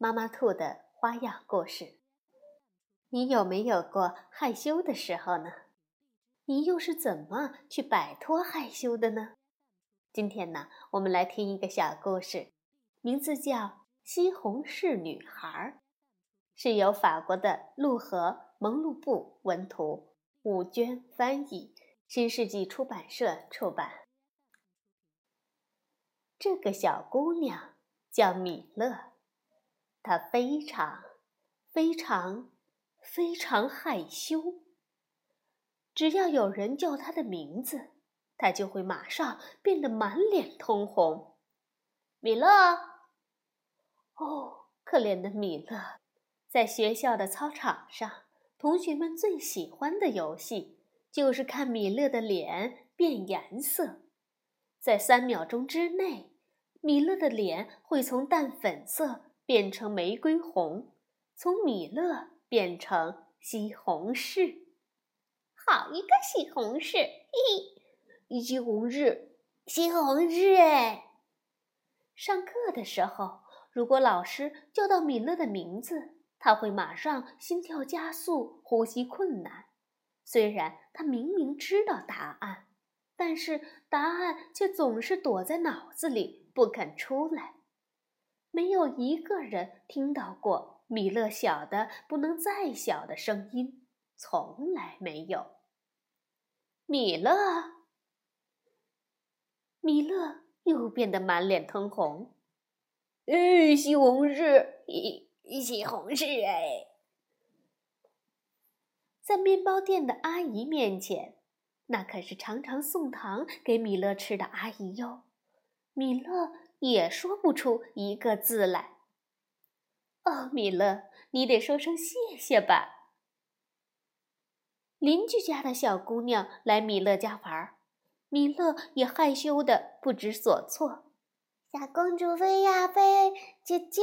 妈妈兔的花样故事。你有没有过害羞的时候呢？你又是怎么去摆脱害羞的呢？今天呢，我们来听一个小故事，名字叫《西红柿女孩》，是由法国的陆和蒙路布文图，武娟翻译，新世纪出版社出版。这个小姑娘叫米勒，她非常非常非常害羞，只要有人叫她的名字，她就会马上变得满脸通红。米勒，哦，可怜的米勒，在学校的操场上，同学们最喜欢的游戏就是看米勒的脸变颜色。在3秒钟之内，米勒的脸会从淡粉色变成玫瑰红，从米勒变成西红柿。好一个西红柿，嘿嘿，西红柿，西红柿哎！上课的时候，如果老师叫到米勒的名字，他会马上心跳加速，呼吸困难。虽然他明明知道答案，但是答案却总是躲在脑子里不肯出来。没有一个人听到过米勒小的不能再小的声音，从来没有。米勒，米勒又变得满脸通红。西红柿，西红柿哎！在面包店的阿姨面前，那可是常常送糖给米勒吃的阿姨哟，米勒也说不出一个字来。哦，米勒，你得说声谢谢吧。邻居家的小姑娘来米勒家玩，米勒也害羞的不知所措。小公主飞呀飞，姐姐。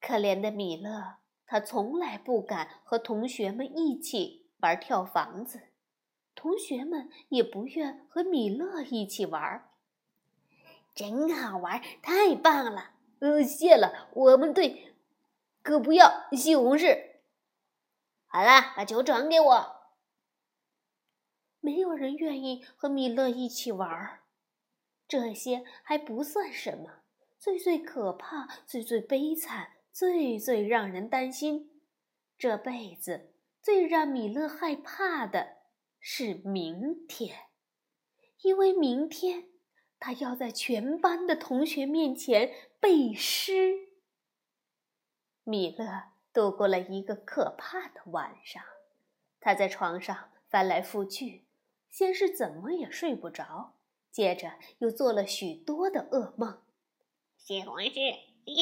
可怜的米勒，她从来不敢和同学们一起玩跳房子，同学们也不愿和米勒一起玩。真好玩，太棒了！谢了，我们队可不要西红柿。好啦，把球传给我。没有人愿意和米勒一起玩。这些还不算什么，最可怕、最悲惨、最让人担心，这辈子最让米勒害怕的是明天，因为明天他要在全班的同学面前背诗。米勒度过了一个可怕的晚上，他在床上翻来覆去，先是怎么也睡不着，接着又做了许多的噩梦。西红柿，西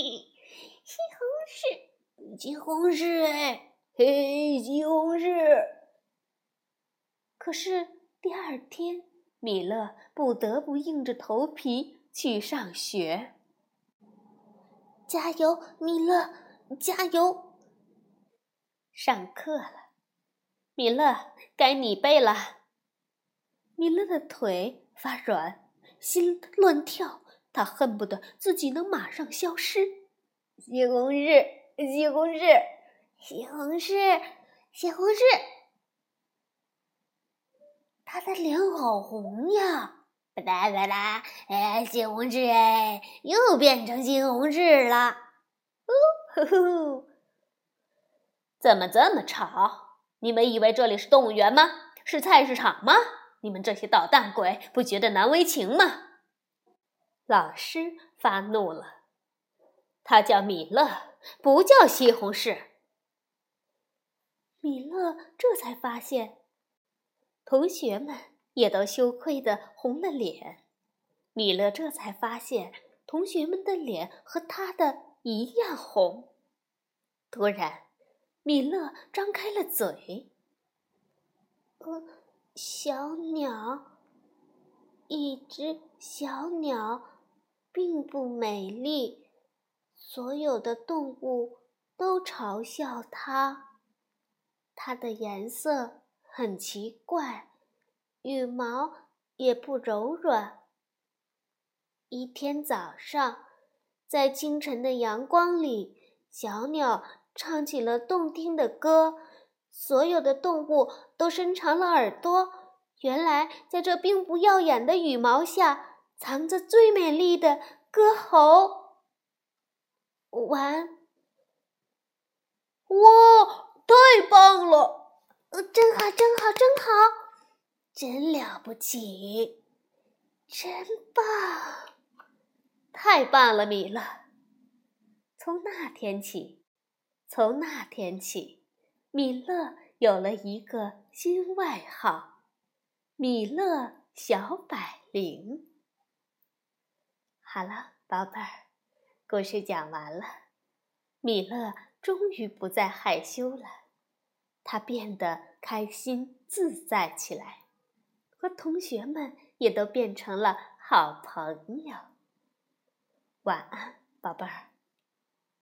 红柿，西红柿哎！嘿，西红柿！可是第二天，米勒不得不硬着头皮去上学。加油，米勒，加油！上课了，米勒，该你背了。米勒的腿发软，心乱跳，他恨不得自己能马上消失。西红柿，西红柿！西红柿，西红柿，他的脸好红呀！吧嗒吧嗒，哎，西红柿哎，又变成西红柿了。呼呼，怎么这么吵？你们以为这里是动物园吗？是菜市场吗？你们这些捣蛋鬼，不觉得难为情吗？老师发怒了，他叫米勒，不叫西红柿。米勒这才发现，同学们也都羞愧地红了脸。米勒这才发现，同学们的脸和他的一样红。突然，米勒张开了嘴。小鸟，一只小鸟并不美丽，所有的动物都嘲笑它。它的颜色很奇怪，羽毛也不柔软。一天早上，在清晨的阳光里，小鸟唱起了动听的歌，所有的动物都伸长了耳朵。原来，在这并不耀眼的羽毛下，藏着最美丽的歌喉。哇，太棒了！真好，真好，真好！真了不起！真棒！太棒了，米勒！从那天起，米勒有了一个新外号——米勒小百灵。好了，宝贝儿，故事讲完了。米勒终于不再害羞了，他变得开心自在起来，和同学们也都变成了好朋友。晚安，宝贝儿。